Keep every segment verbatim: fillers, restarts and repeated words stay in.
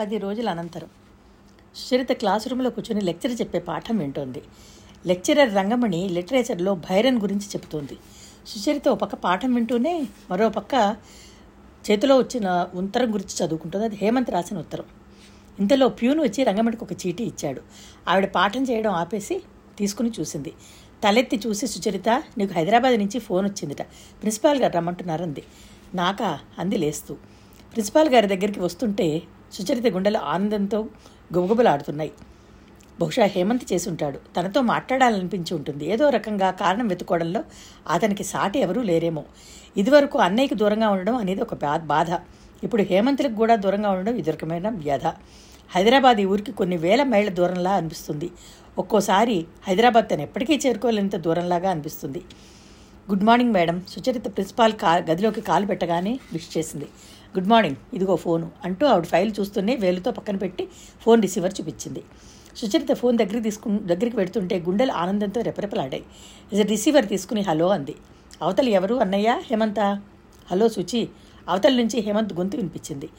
పది రోజుల అనంతరం సుచరిత క్లాస్ రూమ్లో కూర్చొని లెక్చరర్ చెప్పే పాఠం వింటోంది. లెక్చరర్ రంగమణి లిటరేచర్లో బైరన్ గురించి చెబుతోంది. సుచరిత ఒక పక్క పాఠం వింటూనే మరో పక్క చేతిలో వచ్చిన ఉత్తరం గురించి చదువుకుంటుంది. అది హేమంత్ రాసిన ఉత్తరం. ఇంతలో ప్యూను వచ్చి రంగమణికి ఒక చీటీ ఇచ్చాడు. ఆవిడ పాఠం చేయడం ఆపేసి తీసుకుని చూసింది. తలెత్తి చూసి, సుచరిత నీకు హైదరాబాద్ నుంచి ఫోన్ వచ్చిందిట, ప్రిన్సిపాల్ గారు రమ్మంటున్నారంది. నాకా అంది లేస్తూ. ప్రిన్సిపాల్ గారి దగ్గరికి వస్తుంటే సుచరిత గుండెలు ఆనందంతో గుబగుబలాడుతున్నాయి. బహుశా హేమంత్ చేసి ఉంటాడు, తనతో మాట్లాడాలనిపించి ఉంటుంది. ఏదో రకంగా కారణం వెతుక్కోవడంలో అతనికి సాటి ఎవరూ లేరేమో. ఇదివరకు అన్నయ్యకి దూరంగా ఉండడం అనేది ఒక బాధ, ఇప్పుడు హేమంత్లకు కూడా దూరంగా ఉండడం ఇది రకమైన వ్యధ. హైదరాబాద్ ఈ ఊరికి కొన్ని వేల మైళ్ళ దూరంలా అనిపిస్తుంది. ఒక్కోసారి హైదరాబాద్ తను ఎప్పటికీ చేరుకోలేనంత దూరంలాగా అనిపిస్తుంది. Good morning madam. Sucharita principal కా గదిలోకి కాలు పెట్టగానే విష్ చేసింది. గుడ్ మార్నింగ్, ఇదిగో ఫోను అంటూ ఆవిడ ఫైల్ చూస్తూనే వేలుతో పక్కన పెట్టి ఫోన్ రిసీవర్ చూపించింది. సుచరిత ఫోన్ దగ్గరికి తీసుకు దగ్గరికి పెడుతుంటే గుండెలు ఆనందంతో రెపరెపలాడాయి. ఇది రిసీవర్ తీసుకుని హలో అంది. అవతలు ఎవరు? అన్నయ్య హేమంతా. హలో సుచి. అవతల నుంచి హేమంత్ గొంతు వినిపించింది.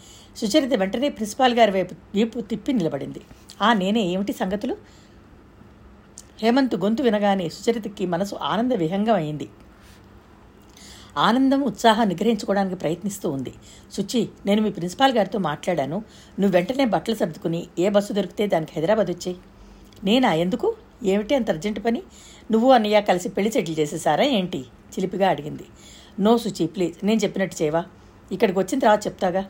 సుచరిత వెంటనే ప్రిన్సిపాల్ గారి వైపు వీపు తిప్పి నిలబడింది. ఆ నేనే, ఏమిటి సంగతులు? హేమంత్ గొంతు వినగానే సుచరితకి మనసు ఆనంద విహంగం అయింది. ఆనందం ఉత్సాహం నిగ్రహించుకోవడానికి ప్రయత్నిస్తూ ఉంది. సుచి, నేను మీ ప్రిన్సిపాల్ గారితో మాట్లాడాను, నువ్వు వెంటనే బట్టలు సర్దుకుని ఏ బస్సు దొరికితే దానికి హైదరాబాద్ వచ్చేయి. నేనా? ఎందుకు? ఏమిటి అంత అర్జెంటు పని? నువ్వు అన్నయ్య కలిసి పెళ్లి సెటిల్ చేసేసారా ఏంటి? చిలిపిగా అడిగింది. నో సుచి, ప్లీజ్ నేను చెప్పినట్టు చేయవా? ఇక్కడికి వచ్చిన తర్వాత చెప్తాగా.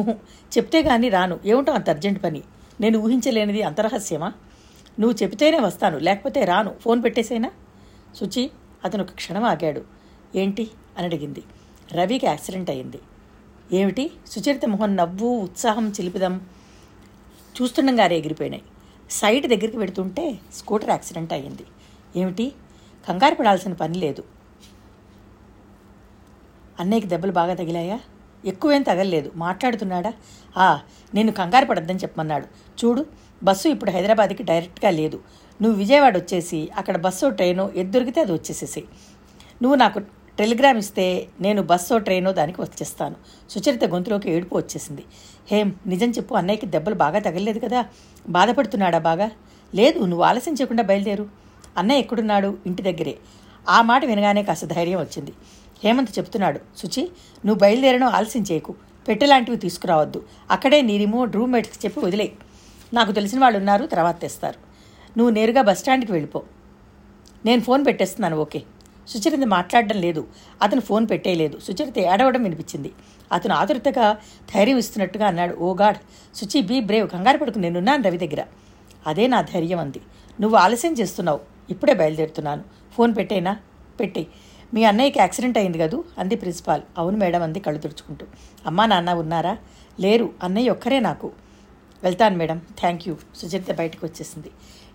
ఊహు, చెప్తే కానీ రాను. ఏమిటో అంత అర్జెంటు పని? నేను ఊహించలేనిది అంత రహస్యమా? నువ్వు చెబితేనే వస్తాను, లేకపోతే రాను. ఫోన్ పెట్టేసేనా? సుచి. అతను ఒక క్షణం ఆగాడు. ఏంటి అని అడిగింది. రవికి యాక్సిడెంట్ అయింది. ఏమిటి? సుచరిత మోహన్ నవ్వు ఉత్సాహం చిలిపిదం చూస్తుండగానే ఎగిరిపోయినాయి. సైట్ దగ్గరికి పెడుతుంటే స్కూటర్ యాక్సిడెంట్ అయ్యింది. ఏమిటి? కంగారు పడాల్సిన పని లేదు. అన్నయ్యకి దెబ్బలు బాగా తగిలాయా? ఎక్కువేం తగలలేదు. మాట్లాడుతున్నాడా? ఆ నేను కంగారు పడద్దని చెప్పమన్నాడు. చూడు, బస్సు ఇప్పుడు హైదరాబాద్కి డైరెక్ట్గా లేదు. నువ్వు విజయవాడ వచ్చేసి అక్కడ బస్సు ట్రైనో ఎది దొరికితే అది వచ్చేసేసి. నువ్వు నాకు టెలిగ్రామ్ ఇస్తే నేను బస్సో ట్రైనో దానికి వచ్చేస్తాను. సుచరిత గొంతులోకి ఏడుపు వచ్చేసింది. హేమ్, నిజం చెప్పు, అన్నయ్యకి దెబ్బలు బాగా తగలలేదు కదా? బాధపడుతున్నాడా బాగా? లేదు, నువ్వు ఆలస్యం చేయకుండా బయలుదేరు. అన్నయ్య ఎక్కడున్నాడు? ఇంటి దగ్గరే. ఆ మాట వినగానే కాస్త ధైర్యం వచ్చింది. హేమంత్ చెప్తున్నాడు. సుచి, నువ్వు బయలుదేరడం ఆలస్యం చేయకు. పెట్టెలాంటివి తీసుకురావద్దు. అక్కడే నీ రిమోట్ రూమ్మేట్స్కి చెప్పి వదిలే. నాకు తెలిసిన వాళ్ళు ఉన్నారు, తర్వాత తెస్తారు. నువ్వు నేరుగా బస్టాండ్కి వెళ్ళిపో. నేను ఫోన్ పెట్టేస్తున్నాను. ఓకే. సుచరిత మాట్లాడడం లేదు. అతను ఫోన్ పెట్టేయలేదు. సుచరిత ఏడవడం వినిపించింది. అతను ఆతురతగా ధైర్యం ఇస్తున్నట్టుగా అన్నాడు. Oh God Suchi, be brave, కంగారు పడుకు, నేనున్నాను రవి దగ్గర. అదే నా ధైర్యం అంది. నువ్వు ఆలస్యం చేస్తున్నావు, ఇప్పుడే బయలుదేరుతున్నాను. ఫోన్ పెట్టేనా? పెట్టే. మీ అన్నయ్యకి యాక్సిడెంట్ అయింది కదూ అంది ప్రిన్సిపాల్. అవును మేడం అంది కళ్ళు తుడుచుకుంటూ. అమ్మా నాన్న ఉన్నారా? లేరు, అన్నయ్య ఒక్కరే నాకు. వెళ్తాను మేడం, థ్యాంక్ యూ. సుచరిత బయటకు వచ్చేసింది.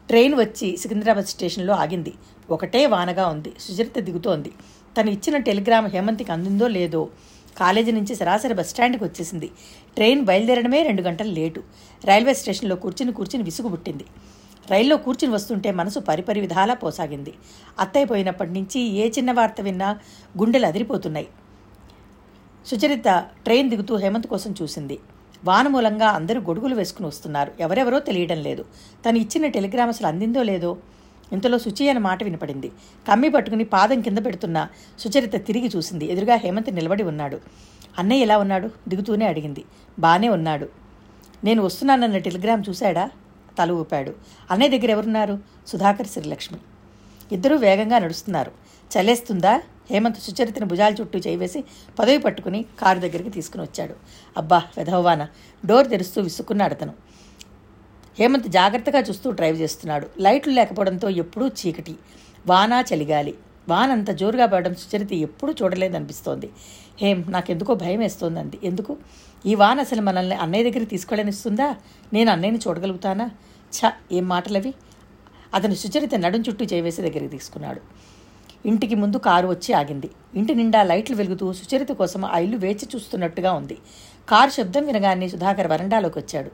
ట్రైన్ వచ్చి సికింద్రాబాద్ స్టేషన్లో ఆగింది. ఒకటే వానగా ఉంది. సుచరిత దిగుతోంది. తను ఇచ్చిన టెలిగ్రామ్ హేమంత్కి అందిందో లేదో. కాలేజీ నుంచి సరాసరి బస్టాండ్కి వచ్చేసింది. ట్రైన్ బయలుదేరడమే రెండు గంటలు లేటు. రైల్వే స్టేషన్లో కూర్చుని కూర్చుని విసుగు పుట్టింది. రైల్లో కూర్చుని వస్తుంటే మనసు పరిపరి విధాలా పోసాగింది. అత్తయ్య పోయినప్పటి నుంచి ఏ చిన్న వార్త విన్నా గుండెలు అదిరిపోతున్నాయి. సుచరిత ట్రైన్ దిగుతూ హేమంత్ కోసం చూసింది. వాన మూలంగా అందరూ గొడుగులు వేసుకుని వస్తున్నారు. ఎవరెవరో తెలియడం లేదు. తను ఇచ్చిన టెలిగ్రామ్ అసలు అందిందో లేదో. ఇంతలో సుచి అనే మాట వినపడింది. కమ్మి పట్టుకుని పాదం కింద పెడుతున్న సుచరిత తిరిగి చూసింది. ఎదురుగా హేమంత్ నిలబడి ఉన్నాడు. అన్నయ్య ఎలా ఉన్నాడు? దిగుతూనే అడిగింది. బానే ఉన్నాడు. నేను వస్తున్నానన్న టెలిగ్రామ్ చూశాడా? తల ఊపాడు. అన్నయ్య దగ్గర ఎవరున్నారు? సుధాకర్, శ్రీలక్ష్మి ఇద్దరూ వేగంగా నడుస్తున్నారు. చలేస్తుందా? హేమంత్ సుచరితను భుజాల చుట్టూ చేయివేసి పదవి పట్టుకుని కారు దగ్గరికి తీసుకుని వచ్చాడు. అబ్బా వెధవాన, డోర్ తెరుస్తూ విసుక్కున్నాడు అతను. హేమంత్ జాగ్రత్తగా చూస్తూ డ్రైవ్ చేస్తున్నాడు. లైట్లు లేకపోవడంతో ఎప్పుడూ చీకటి, వాన, చలిగాలి. వాన అంత జోరుగా పడడం సుచరిత ఎప్పుడూ చూడలేదనిపిస్తోంది. హేమ్, నాకెందుకో భయం వేస్తోందండి. ఎందుకు? ఈ వాన అసలు మనల్ని అన్నయ్య దగ్గరికి తీసుకెళ్ళనిస్తుందా? నేను అన్నయ్యని చూడగలుగుతానా? ఛ, ఏం మాటలవి. అతను సుచరిత నడుం చుట్టూ చేవేసి దగ్గరికి తీసుకున్నాడు. ఇంటికి ముందు కారు వచ్చి ఆగింది. ఇంటి నిండా లైట్లు వెలుగుతూ సుచరిత కోసం ఆ ఇల్లు వేచి చూస్తున్నట్టుగా ఉంది. కారు శబ్దం వినగానే సుధాకర్ వరండాలోకి వచ్చాడు.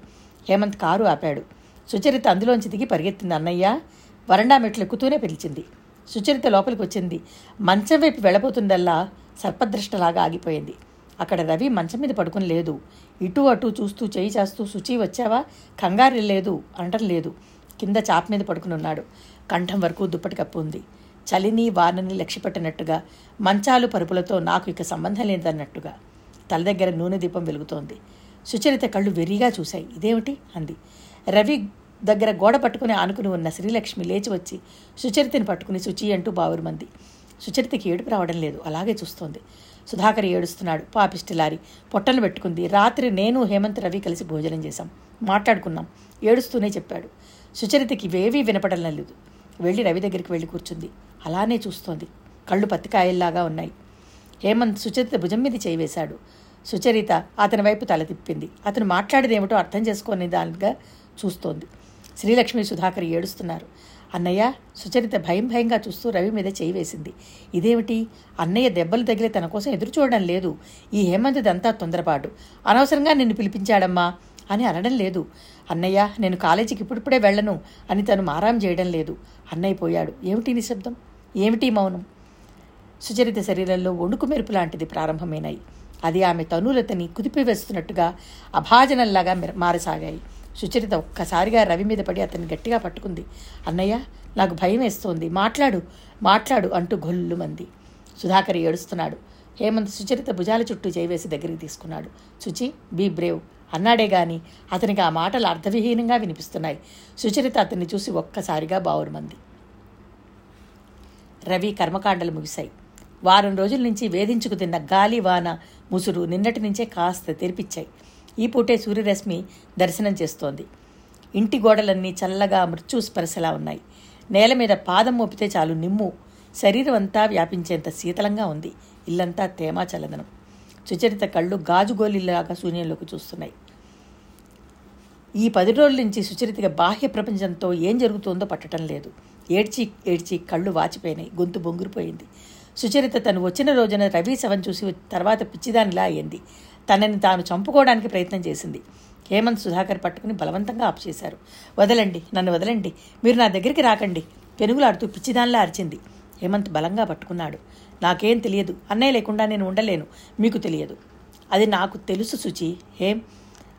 హేమంత్ కారు ఆపాడు. సుచరిత అందులోంచి దిగి పరిగెత్తింది. అన్నయ్య, వరండా మెట్లు ఎక్కుతూనే పిలిచింది. సుచరిత లోపలికి వచ్చింది. మంచం వైపు వెళ్ళబోతుందల్లా సర్పదృష్టలాగా ఆగిపోయింది. అక్కడ రవి మంచం మీద పడుకుని లేదు. ఇటు అటు చూస్తూ చేయి చేస్తూ శుచి వచ్చావా, కంగారు లేదు అనటం లేదు. కింద చాప మీద పడుకుని ఉన్నాడు. కంఠం వరకు దుప్పటి కప్పు ఉంది. చలిని వానని లక్ష్యపెట్టినట్టుగా, మంచాలు పరుపులతో నాకు ఇక సంబంధం లేదన్నట్టుగా. తల దగ్గర నూనె దీపం వెలుగుతోంది. సుచరిత కళ్ళు వెర్రిగా చూశాయి. ఇదేమిటి అంది. రవి దగ్గర గోడ పట్టుకుని ఆనుకుని ఉన్న శ్రీలక్ష్మి లేచి వచ్చి సుచరితని పట్టుకుని శుచి అంటూ బావురుమంది. సుచరితకి ఏడుపు రావడం లేదు, అలాగే చూస్తోంది. సుధాకర్ ఏడుస్తున్నాడు. పాపిష్టిలారి పొట్టను పెట్టుకుంది. రాత్రి నేను హేమంత్ రవి కలిసి భోజనం చేశాం, మాట్లాడుకున్నాం, ఏడుస్తూనే చెప్పాడు. సుచరితకి ఇవేవీ వినపడడం లేదు. వెళ్ళి రవి దగ్గరికి వెళ్ళి కూర్చుంది. అలానే చూస్తోంది. కళ్ళు పత్తికాయల్లాగా ఉన్నాయి. హేమంత్ సుచరిత భుజం మీద చేయి వేశాడు. సుచరిత అతని వైపు తల తిప్పింది. అతను మాట్లాడేదేమిటో అర్థం చేసుకునే దానిగా చూస్తోంది. శ్రీలక్ష్మి సుధాకర్ ఏడుస్తున్నారు. అన్నయ్య, సుచరిత భయం భయంగా చూస్తూ రవి మీద చేయి వేసింది. ఇదేమిటి, అన్నయ్య దెబ్బలు తగిలే తన కోసం ఎదురు చూడడం లేదు. ఈ హేమంత్దంతా తొందరపాటు, అనవసరంగా నిన్ను పిలిపించాడమ్మా అని అనడం లేదు. అన్నయ్య, నేను కాలేజీకి ఇప్పుడిప్పుడే వెళ్ళను అని తను మారాం చేయడం లేదు. అన్నయ్య పోయాడు. ఏమిటి నిశ్శబ్దం, ఏమిటి మౌనం? సుచరిత శరీరంలో వణుకు మెరుపు లాంటిది ప్రారంభమైనాయి. అది ఆమె తనులతని కుదిపివేస్తున్నట్టుగా అభాజనల్లాగా మారసాగాయి. సుచరిత ఒక్కసారిగా రవి మీద పడి అతన్ని గట్టిగా పట్టుకుంది. అన్నయ్య, నాకు భయం వేస్తోంది, మాట్లాడు మాట్లాడు అంటూ గొల్లుమంది. సుధాకర్ ఏడుస్తున్నాడు. హేమంత్ సుచరిత భుజాల చుట్టూ చేయివేసి దగ్గరికి తీసుకున్నాడు. సుచి, బీ బ్రేవ్ అన్నాడే గాని అతనికి ఆ మాటలు అర్థవిహీనంగా వినిపిస్తున్నాయి. సుచరిత అతన్ని చూసి ఒక్కసారిగా బావురుమంది. రవి కర్మకాండలు ముగిశాయి. వారం రోజుల నుంచి వేధించుకు తిన్న గాలి వాన ముసురు నిన్నటి నుంచే కాస్త తెరిపిచ్చాయి. ఈ పూటే సూర్యరశ్మి దర్శనం చేస్తోంది. ఇంటి గోడలన్నీ చల్లగా మృత్యు స్పర్శలా ఉన్నాయి. నేల మీద పాదం మోపితే చాలు నిమ్ము శరీరం అంతా వ్యాపించేంత శీతలంగా ఉంది. ఇల్లంతా తేమ చల్లదనం. సుచరిత కళ్ళు గాజుగోలిలాగా శూన్యంలోకి చూస్తున్నాయి. ఈ పది రోజుల నుంచి సుచరితగా బాహ్య ప్రపంచంతో ఏం జరుగుతుందో పట్టడం లేదు. ఏడ్చి ఏడ్చి కళ్ళు వాచిపోయినాయి, గొంతు బొంగురిపోయింది. సుచరిత తను వచ్చిన రోజున రవి శవం చూసి తర్వాత పిచ్చిదానిలా అయింది. తనని తాను చంపుకోవడానికి ప్రయత్నం చేసింది. హేమంత్ సుధాకర్ పట్టుకుని బలవంతంగా ఆపు చేశారు. వదలండి, నన్ను వదలండి, మీరు నా దగ్గరికి రాకండి, పెనుగులాడుతూ పిచ్చిదానిలా అరిచింది. హేమంత్ బలంగా పట్టుకున్నాడు. నాకేం తెలియదు, అన్నయ్య లేకుండా నేను ఉండలేను, మీకు తెలియదు. అది నాకు తెలుసు సుచి. హేమ్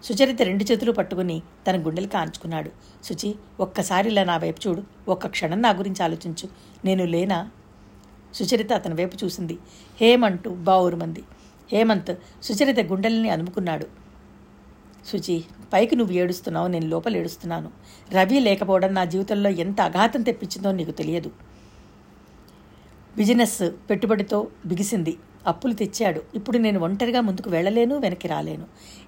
సుచరిత రెండు చేతులు పట్టుకుని తన గుండెలు కాంచుకున్నాడు. సుచి, ఒక్కసారి ఇలా నా వైపు చూడు, ఒక్క క్షణం నా గురించి ఆలోచించు, నేను లేనా? సుచరిత అతని వైపు చూసింది. హేమంటూ బావురుమంది. హేమంత్ సుచరిత గుండెల్ని అనుముకున్నాడు. సుచి, పైకి నువ్వు ఏడుస్తున్నావు, నేను లోపల ఏడుస్తున్నాను. రవి లేకపోవడం నా జీవితంలో ఎంత అఘాతం తెప్పించిందో నీకు తెలియదు. బిజినెస్ పెట్టుబడితో బిగిసింది, అప్పులు తెచ్చాడు. ఇప్పుడు నేను ఒంటరిగా ముందుకు వెళ్ళలేను, వెనక్కి రాలేను.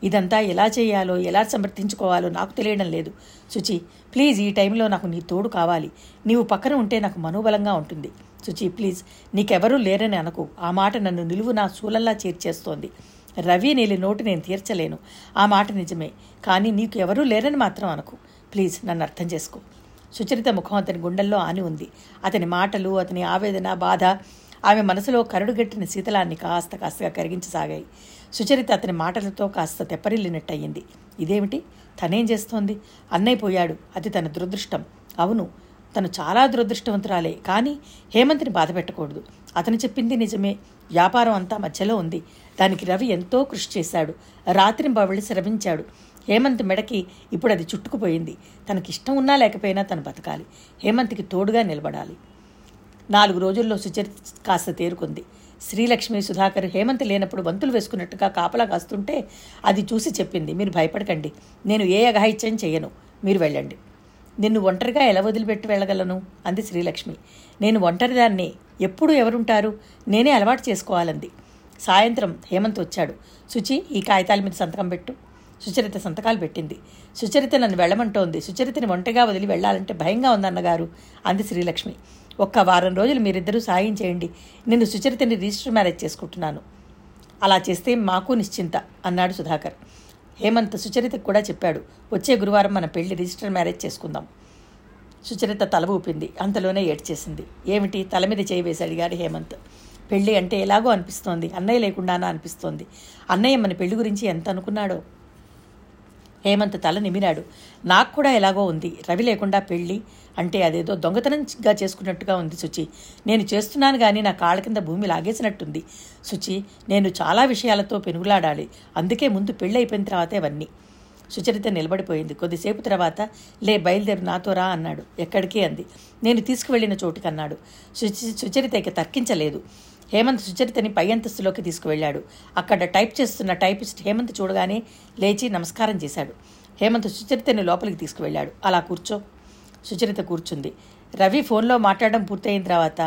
ఇదంతా ఎలా చేయాలో, ఎలా సమర్థించుకోవాలో నాకు తెలియడం లేదు. సుచి, ప్లీజ్, ఈ టైంలో నాకు నీ తోడు కావాలి. నీవు పక్కన ఉంటే నాకు మనోబలంగా ఉంటుంది. సుచి, ప్లీజ్, నీకెవరూ లేరని అనకు. ఆ మాట నన్ను నిలువు నా శూలల్లా చేర్చేస్తోంది. రవి నీలి నోటు నేను తీర్చలేను, ఆ మాట నిజమే. కానీ నీకు ఎవరూ లేరని మాత్రం అనకు. ప్లీజ్, నన్ను అర్థం చేసుకో. సుచరిత ముఖం అతని గుండెల్లో ఆని ఉంది. అతని మాటలు, అతని ఆవేదన, బాధ ఆమె మనసులో కరుడుగట్టిన శీతలాన్ని కాస్త కాస్తగా కరిగించసాగాయి. సుచరిత అతని మాటలతో కాస్త తెప్పరిల్లినట్టయింది. ఇదేమిటి, తనేం చేస్తోంది? అన్నయ్య పోయాడు, అది తన దురదృష్టం. అవును, తను చాలా దురదృష్టవంతురాలే. కానీ హేమంత్ని బాధ పెట్టకూడదు. అతను చెప్పింది నిజమే, వ్యాపారం అంతా మధ్యలో ఉంది. దానికి రవి ఎంతో కృషి చేశాడు, రాత్రింబవళ్ళు శ్రమించాడు. హేమంత్ మెడకి ఇప్పుడు అది చుట్టుకుపోయింది. తనకిష్టం ఉన్నా లేకపోయినా తను బతకాలి, హేమంత్కి తోడుగా నిలబడాలి. నాలుగు రోజుల్లో సుచరిత కాస్త తేరుకుంది. శ్రీలక్ష్మి సుధాకర్ హేమంత్ లేనప్పుడు వంతులు వేసుకున్నట్టుగా కాపలా కాస్తుంటే అది చూసి చెప్పింది, మీరు భయపడకండి, నేను ఏ అఘాయిత్యం చేయను, మీరు వెళ్ళండి. నిన్ను ఒంటరిగా ఎలా వదిలిపెట్టి వెళ్ళగలను అంది శ్రీలక్ష్మి. నేను ఒంటరిదాన్నే, ఎప్పుడు ఎవరుంటారు, నేనే అలవాటు చేసుకోవాలంది. సాయంత్రం హేమంత్ వచ్చాడు. సుచి, ఈ కాగితాల మీద సంతకం పెట్టు. సుచరిత సంతకాలు పెట్టింది. సుచరిత నన్ను వెళ్ళమంటోంది. సుచరితని ఒంటరిగా వదిలి వెళ్ళాలంటే భయంగా ఉందన్నగారు అంది శ్రీలక్ష్మి. ఒక్క వారం రోజులు మీరిద్దరూ సాయం చేయండి. నేను సుచరితని రిజిస్టర్ మ్యారేజ్ చేసుకుంటున్నాను, అలా చేస్తే మాకు నిశ్చింత అన్నాడు సుధాకర్. హేమంత్ సుచరితకు కూడా చెప్పాడు, వచ్చే గురువారం మన పెళ్లి, రిజిస్టర్ మ్యారేజ్ చేసుకుందాం. సుచరిత తల ఊపింది. అంతలోనే ఏడ్చేసింది. ఏమిటి, తల మీద చేయి వేసి అడిగాడు హేమంత్. పెళ్ళి అంటే ఎలాగో అనిపిస్తోంది, అన్నయ్య లేకుండానా అనిపిస్తోంది. అన్నయ్య మన పెళ్లి గురించి ఎంత అనుకున్నాడో. హేమంత్ తల నిమిరాడు. నాకు కూడా ఎలాగో ఉంది. రవి లేకుండా పెళ్ళి అంటే అదేదో దొంగతనంగా చేసుకున్నట్టుగా ఉంది సుచి. నేను చేస్తున్నాను కానీ నా కాళ్ళ కింద భూమి లాగేసినట్టుంది సుచి. నేను చాలా విషయాలతో పెనుగులాడాలి, అందుకే ముందు పెళ్ళి అయిపోయిన తర్వాతే అవన్నీ. సుచరిత నిలబడిపోయింది. కొద్దిసేపు తర్వాత, లే బయలుదేరు, నాతో రా అన్నాడు. ఎక్కడికి అంది. నేను తీసుకువెళ్ళిన చోటుకి అన్నాడు. సుచి సుచరిత ఇక తర్కించలేదు. హేమంత్ సుచరితని పై అంతస్తులోకి తీసుకువెళ్ళాడు. అక్కడ టైప్ చేస్తున్న టైపిస్ట్ హేమంత్ చూడగానే లేచి నమస్కారం చేశాడు. హేమంత్ సుచరితని లోపలికి తీసుకువెళ్ళాడు. అలా కూర్చో. సుచరిత కూర్చుంది. రవి ఫోన్లో మాట్లాడడం పూర్తయిన తర్వాత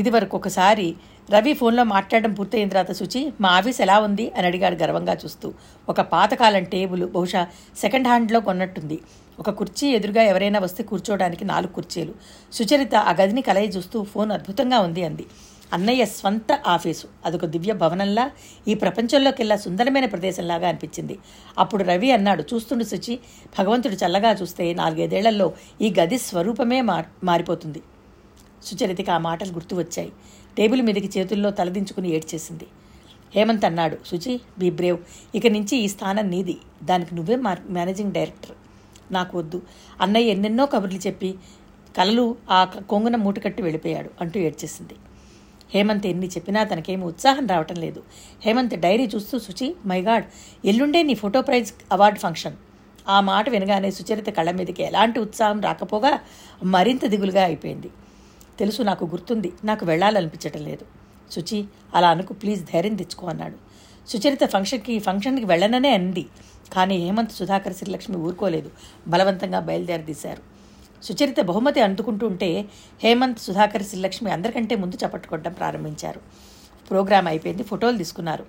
ఇది వరకు ఒకసారి రవి ఫోన్లో మాట్లాడడం పూర్తయిన తర్వాత సుచి, మా ఆఫీస్ ఎలా ఉంది అని అడిగాడు గర్వంగా చూస్తూ. ఒక పాతకాలం టేబుల్, బహుశా సెకండ్ హ్యాండ్లో కొన్నట్టుంది. ఒక కుర్చీ, ఎదురుగా ఎవరైనా వస్తే కూర్చోవడానికి నాలుగు కుర్చీలు. సుచరిత ఆ గదిని కలయి చూస్తూ ఫోన్ అద్భుతంగా ఉంది అంది. అన్నయ్య స్వంత ఆఫీసు అదొక దివ్య భవనంలా, ఈ ప్రపంచంలోకెల్లా సుందరమైన ప్రదేశంలాగా అనిపించింది. అప్పుడు రవి అన్నాడు, చూస్తుండు సుచి, భగవంతుడు చల్లగా చూస్తే నాలుగైదేళ్లలో ఈ గది స్వరూపమే మారిపోతుంది. సుచరితకి ఆ మాటలు గుర్తు వచ్చాయి. టేబుల్ మీదకి చేతుల్లో తలదించుకుని ఏడ్చేసింది. హేమంత్ అన్నాడు, సుచి బీ బ్రేవ్, ఇక నుంచి ఈ స్థానం నీది, దానికి నువ్వే మేనేజింగ్ డైరెక్టర్. నాకు వద్దు. అన్నయ్య ఎన్నెన్నో కబుర్లు చెప్పి కలలు ఆ కొంగున మూటకట్టి వెళ్ళిపోయాడు అంటూ ఏడ్చేసింది. హేమంత్ ఎన్ని చెప్పినా తనకేమి ఉత్సాహం రావటం లేదు. హేమంత్ డైరీ చూస్తూ, సుచి మై గాడ్, ఎల్లుండే నీ ఫోటో ప్రైజ్ అవార్డు ఫంక్షన్. ఆ మాట వినగానే సుచరిత కళ్ళ మీదకి ఎలాంటి ఉత్సాహం రాకపోగా మరింత దిగులుగా అయిపోయింది. తెలుసు, నాకు గుర్తుంది, నాకు వెళ్ళాలనిపించటం లేదు. సుచి అలా అనుకు, ప్లీజ్ ధైర్యం తెచ్చుకో అన్నాడు. సుచరిత ఫంక్షన్కి ఫంక్షన్కి వెళ్ళననే అంది. కానీ హేమంత్, సుధాకర్, శ్రీలక్ష్మి ఊరుకోలేదు. బలవంతంగా బయలుదేరదీశారు. సుచరిత బహుమతి అందుకుంటూ ఉంటే హేమంత్, సుధాకర్, శ్రీలక్ష్మి అందరికంటే ముందు చప్పట్టుకోవడం ప్రారంభించారు. ప్రోగ్రాం అయిపోయింది. ఫోటోలు తీసుకున్నారు.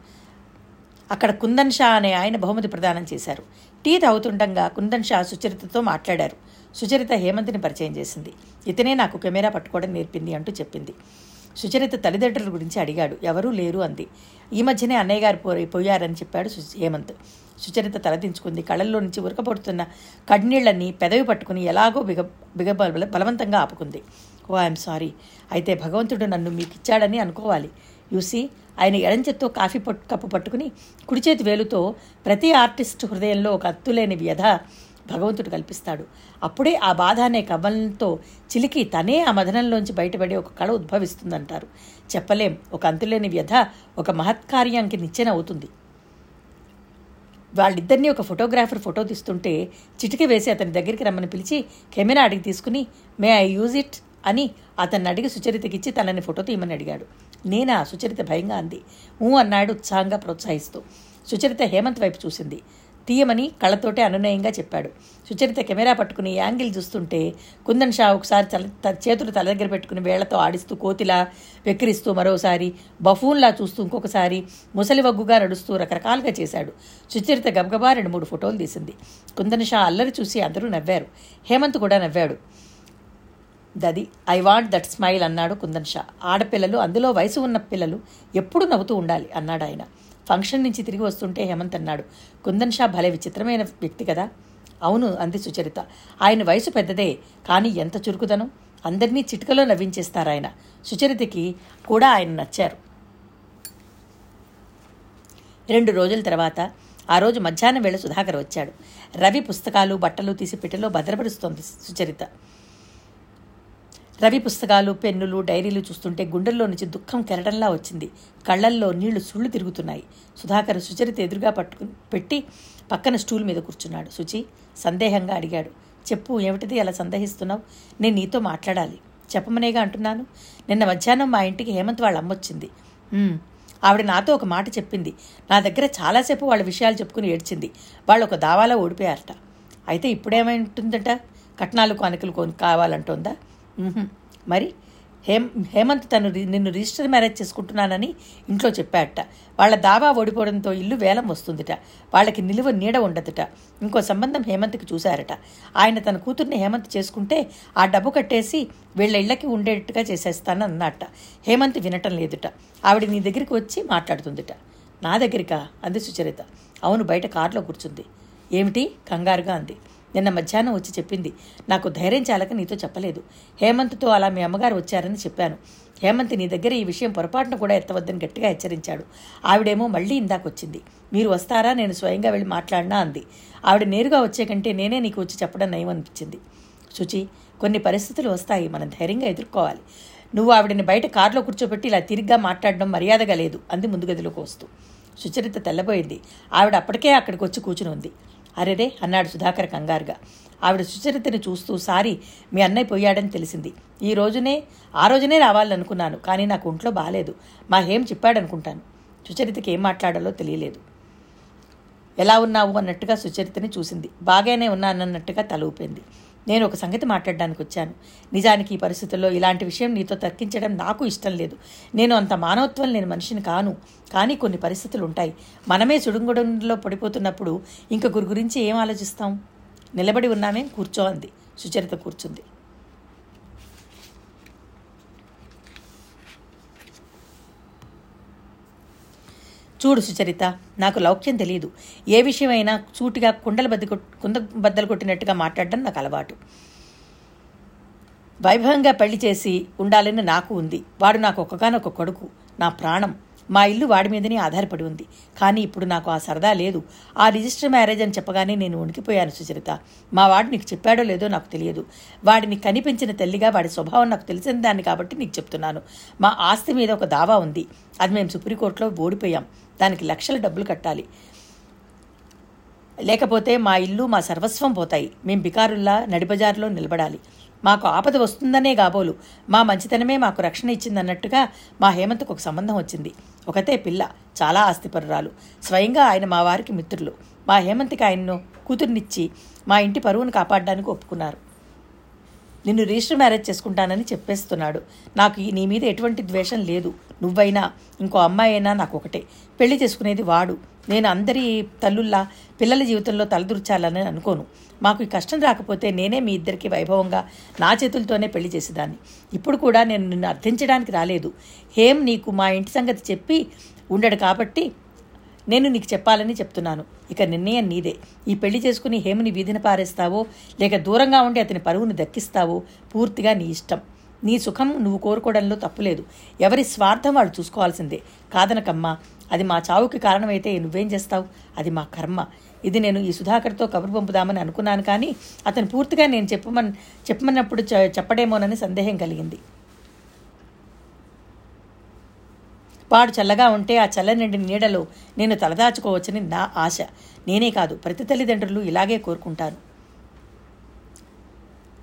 అక్కడ కుందన్ షా అనే ఆయన బహుమతి ప్రదానం చేశారు. టీ తాగుతుండగా కుందన్ షా సుచరితతో మాట్లాడారు. సుచరిత హేమంత్ని పరిచయం చేసింది. ఇతనే నాకు కెమెరా పట్టుకోవడం నేర్పింది అంటూ చెప్పింది. సుచరిత తల్లిదండ్రుల గురించి అడిగాడు. ఎవరూ లేరు అంది. ఈ మధ్యనే అన్నయ్య గారు పోయి పోయారని చెప్పాడు హేమంత్. సుచరిత తలదించుకుంది. కళ్ళల్లో నుంచి ఉరకబడుతున్న కడ్నీళ్లని పెదవి పట్టుకుని ఎలాగో బిగ బిగ బలవంతంగా ఆపుకుంది. ఓ ఐఎమ్ సారీ, అయితే భగవంతుడు నన్ను మీకు ఇచ్చాడని అనుకోవాలి. యూసీ, ఆయన ఎడంచెత్తో కాఫీ పట్టు కప్పు పట్టుకుని కుడిచేతి వేలుతో ప్రతి ఆర్టిస్ట్ హృదయంలో ఒక అత్తులేని వ్యధ భగవంతుడు కల్పిస్తాడు. అప్పుడే ఆ బాధ అనే కవ్వలంతో చిలికి తనే ఆ మదనంలోంచి బయటపడి ఒక కళ ఉద్భవిస్తుందంటారు. చెప్పలేం, ఒక అంతులేని వ్యధ ఒక మహత్కార్యానికి నిచ్చెన అవుతుంది. వాళ్ళిద్దరినీ ఒక ఫోటోగ్రాఫర్ ఫోటో తీస్తుంటే చిటికి వేసి అతని దగ్గరికి రమ్మని పిలిచి కెమెరా అడిగి తీసుకుని మే ఐ యూజ్ ఇట్ అని అతన్ని అడిగి సుచరితకిచ్చి తనని ఫోటో తీయమని అడిగాడు. నేనా, సుచరిత భయంగా అంది. ఊ అన్నాడు ఉత్సాహంగా ప్రోత్సహిస్తూ. సుచరిత హేమంత్ వైపు చూసింది. తీయమని కళ్ళతోటే అనునయంగా చెప్పాడు. సుచరిత కెమెరా పట్టుకుని యాంగిల్ చూస్తుంటే కుందన్ షా ఒకసారి తల చేతులు తల దగ్గర పెట్టుకుని వేళ్లతో ఆడిస్తూ కోతిలా వెక్కిరిస్తూ, మరోసారి బఫూన్లా చూస్తూ, ఇంకొకసారి ముసలివగ్గుగా నడుస్తూ రకరకాలుగా చేశాడు. సుచరిత గబగబా రెండు మూడు ఫోటోలు తీసింది. కుందన్ షా అల్లరి చూసి అందరూ నవ్వారు. హేమంత్ కూడా నవ్వాడు. Daddy I want that smile అన్నాడు కుందన్ షా. ఆడపిల్లలు, అందులో వయసు ఉన్న పిల్లలు ఎప్పుడూ నవ్వుతూ ఉండాలి అన్నాడు ఆయన. ఫంక్షన్ నుంచి తిరిగి వస్తుంటే హేమంత్ అన్నాడు, కుందన్ షా భలే విచిత్రమైన వ్యక్తి కదా. అవును అంది సుచరిత. ఆయన వయసు పెద్దదే, కానీ ఎంత చురుకుదనం. అందరినీ చిటికలో నవ్వించేస్తారు ఆయన. సుచరితకి కూడా ఆయన నచ్చారు. రెండు రోజుల తర్వాత ఆ రోజు మధ్యాహ్నం వేళ సుధాకర్ వచ్చాడు. రవి పుస్తకాలు బట్టలు తీసి పెట్టెలో భద్రపరుస్తోంది సుచరిత. రవి పుస్తకాలు పెన్నులు డైరీలు చూస్తుంటే గుండెల్లో నుంచి దుఃఖం కెరటంలా వచ్చింది. కళ్ళల్లో నీళ్లు సుళ్ళు తిరుగుతున్నాయి. సుధాకర్ సుచరిత ఎదురుగా పట్టుకుని పెట్టి పక్కన స్టూల్ మీద కూర్చున్నాడు. సుచి సందేహంగా అడిగాడు, చెప్పు, ఏమిటిది అలా సందేహిస్తున్నావు? నేను నీతో మాట్లాడాలి. చెప్పమనేగా అంటున్నాను. నిన్న మధ్యాహ్నం మా ఇంటికి హేమంత్ వాళ్ళ అమ్మొచ్చింది. ఆవిడ నాతో ఒక మాట చెప్పింది. నా దగ్గర చాలాసేపు వాళ్ళ విషయాలు చెప్పుకుని ఏడ్చింది. వాళ్ళు ఒక దావాలా ఓడిపోయారట. అయితే ఇప్పుడేమైంటుందట? కట్నాలు కానుకలు కొని కావాలంటుందా? మరి హేమ్ హేమంత్ తను నిన్ను రిజిస్టర్ మ్యారేజ్ చేసుకుంటున్నానని ఇంట్లో చెప్పాడట. వాళ్ళ దావా ఓడిపోవడంతో ఇల్లు వేలం వస్తుందిట. వాళ్ళకి నిలువ నీడ ఉండదుట. ఇంకో సంబంధం హేమంత్కి చూశారట. ఆయన తన కూతుర్ని హేమంత్ చేసుకుంటే ఆ డబ్బు కట్టేసి వీళ్ళ ఇళ్ళకి ఉండేటట్టుగా చేసేస్తాను అన్నట్ట. హేమంత్ వినటం లేదుట. ఆవిడ నీ దగ్గరికి వచ్చి మాట్లాడుతుందిట. నా దగ్గరికా అంది సుచరిత. అవును, బయట కారులో కూర్చుంది. ఏమిటి? కంగారుగా అంది. నిన్న మధ్యాహ్నం వచ్చి చెప్పింది. నాకు ధైర్యం చాలక నీతో చెప్పలేదు. హేమంత్తో అలా మీ అమ్మగారు వచ్చారని చెప్పాను. హేమంత్ నీ దగ్గర ఈ విషయం పొరపాటును కూడా ఎత్తవద్దని గట్టిగా హెచ్చరించాడు. ఆవిడేమో మళ్ళీ ఇందాకొచ్చింది. మీరు వస్తారా, నేను స్వయంగా వెళ్ళి మాట్లాడినా అంది. ఆవిడ నేరుగా వచ్చే కంటే నేనే నీకు వచ్చి చెప్పడం నయమనిపించింది. శుచి, కొన్ని పరిస్థితులు వస్తాయి, మనం ధైర్యంగా ఎదుర్కోవాలి. నువ్వు ఆవిడని బయట కారులో కూర్చోబెట్టి ఇలా తిరిగ్గా మాట్లాడడం మర్యాదగా లేదు అంది ముందు గదిలోకి వస్తూ. సుచరిత తెల్లబోయింది. ఆవిడ అప్పటికే అక్కడికి వచ్చి కూర్చుని ఉంది. అరేరే అన్నాడు సుధాకర్ కంగారుగా. ఆవిడ సుచరితని చూస్తూ, సారీ, మీ అన్నయ్య పోయాడని తెలిసింది. ఈ రోజునే ఆ రోజునే రావాలనుకున్నాను, కానీ నాకు ఒంట్లో బాగాలేదు. మా హేమ్ చెప్పాడనుకుంటాను. సుచరితకి ఏం మాట్లాడాలో తెలియలేదు. ఎలా ఉన్నావు అన్నట్టుగా సుచరితని చూసింది. బాగానే ఉన్నానన్నట్టుగా తల ఊపింది. నేను ఒక సంగతి మాట్లాడడానికి వచ్చాను. నిజానికి ఈ పరిస్థితుల్లో ఇలాంటి విషయం నీతో తర్కించడం నాకు ఇష్టం లేదు. నేను అంత మానవత్వం లేని మనిషిని కాను, కానీ కొన్ని పరిస్థితులు ఉంటాయి. మనమే సుడుగుడంలో పడిపోతున్నప్పుడు ఇంకొకరి గురించి ఏం ఆలోచిస్తాం? నిలబడి ఉన్నామేం, కూర్చో అంది. సుచరిత కూర్చుంది. చూడు సుచరిత, నాకు లౌక్యం తెలియదు. ఏ విషయమైనా సూటిగా కుండలు బద్ది కుంద బద్దలు కొట్టినట్టుగా మాట్లాడడం నాకు అలవాటు. వైభవంగా పెళ్లి చేసి ఉండాలని నాకు ఉంది. వాడు నాకు ఒక్కగానొక్క కొడుకు, నా ప్రాణం. మా ఇల్లు వాడి మీదనే ఆధారపడి ఉంది. కానీ ఇప్పుడు నాకు ఆ సరదా లేదు. ఆ రిజిస్టర్ మ్యారేజ్ అని చెప్పగానే నేను ఉనికిపోయాను సుచరిత. మా వాడు నీకు చెప్పాడో లేదో నాకు తెలియదు. వాడిని కనిపించిన తల్లిగా వాడి స్వభావం నాకు తెలిసిన దాన్ని కాబట్టి నీకు చెప్తున్నాను. మా ఆస్తి మీద ఒక దావా ఉంది. అది మేము సుప్రీంకోర్టులో ఓడిపోయాం. దానికి లక్షల డబ్బులు కట్టాలి. లేకపోతే మా ఇల్లు మా సర్వస్వం పోతాయి. మేము బికారుల్లా నడిబజార్లో నిలబడాలి. మాకు ఆపద వస్తుందనే కాబోలు మా మంచితనమే మాకు రక్షణ ఇచ్చిందన్నట్టుగా మా హేమంత్కు ఒక సంబంధం వచ్చింది. ఒకతే పిల్ల, చాలా ఆస్తిపరురాలు. స్వయంగా ఆయన మా వారికి మిత్రులు. మా హేమంత్కి ఆయన్ను కూతుర్నిచ్చి మా ఇంటి పరువును కాపాడడానికి ఒప్పుకున్నారు. నిన్ను రిజిస్టర్ మ్యారేజ్ చేసుకుంటానని చెప్పేస్తున్నాడు. నాకు నీ మీద ఎటువంటి ద్వేషం లేదు. నువ్వైనా ఇంకో అమ్మాయి అయినా నాకు ఒకటే. పెళ్లి చేసుకునేది వాడు. నేను అందరి తల్లుల్లా పిల్లల జీవితంలో తలదూర్చాలని అనుకోను. మాకు ఈ కష్టం రాకపోతే నేనే మీ ఇద్దరికి వైభవంగా నా చేతులతోనే పెళ్లి చేసేదాన్ని. ఇప్పుడు కూడా నేను నిన్ను అర్థించడానికి రాలేదు. హేమ్ నీకు మా ఇంటి సంగతి చెప్పి ఉండడు కాబట్టి నేను నీకు చెప్పాలని చెప్తున్నాను. ఇక నిర్ణయం నీదే. ఈ పెళ్లి చేసుకుని హేముని వీధిన పారేస్తావో లేక దూరంగా ఉండి అతని పరువును దక్కిస్తావో పూర్తిగా నీ ఇష్టం. నీ సుఖం నువ్వు కోరుకోవడంలో తప్పులేదు. ఎవరి స్వార్థం వాళ్ళు చూసుకోవాల్సిందే. కాదనకమ్మా, అది మా చావుకి కారణమైతే నువ్వేం చేస్తావు? అది మా కర్మ. ఇది నేను ఈ సుధాకర్తో కబురు పంపుదామని అనుకున్నాను, కానీ అతను పూర్తిగా నేను చెప్పమని చెప్పమన్నప్పుడు చెప్పడేమోనని సందేహం కలిగింది. వాడు చల్లగా ఉంటే ఆ చల్లనిండి నీడలో నేను తలదాచుకోవచ్చని నా ఆశ. నేనే కాదు, ప్రతి తల్లిదండ్రులు ఇలాగే కోరుకుంటాను.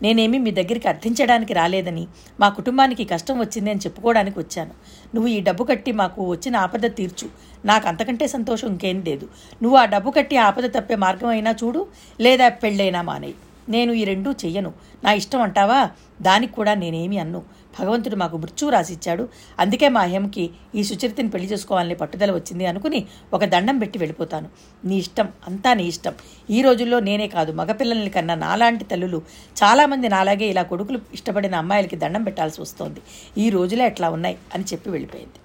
నేనేమి మీ దగ్గరికి అర్థించడానికి రాలేదని, మా కుటుంబానికి కష్టం వచ్చింది అని చెప్పుకోవడానికి వచ్చాను. నువ్వు ఈ డబ్బు కట్టి మాకు వచ్చిన ఆపద తీర్చు. నాకు అంతకంటే సంతోషం ఇంకేం లేదు. నువ్వు ఆ డబ్బు కట్టి ఆపద తప్పే మార్గం అయినా చూడు, లేదా పెళ్ళైనా మానేయి. నేను ఈ రెండూ చెయ్యను. నా ఇష్టం అంటావా? దానికి కూడా నేనేమి అన్ను. భగవంతుడు మాకు మృత్యువు రాసిచ్చాడు. అందుకే మా హేమ్కి ఈ సుచరితని పెళ్లి చేసుకోవాలని పట్టుదల వచ్చింది అనుకుని ఒక దండం పెట్టి వెళ్ళిపోతాను. నీ ఇష్టం, అంతా నీ ఇష్టం. ఈ రోజుల్లో నేనే కాదు, మగపిల్లల్ని కన్నా నాలాంటి తల్లులు చాలామంది నాలాగే ఇలా కొడుకులు ఇష్టపడిన అమ్మాయిలకి దండం పెట్టాల్సి వస్తోంది. ఈ రోజులే అట్లా ఉన్నాయి అని చెప్పి వెళ్ళిపోయింది.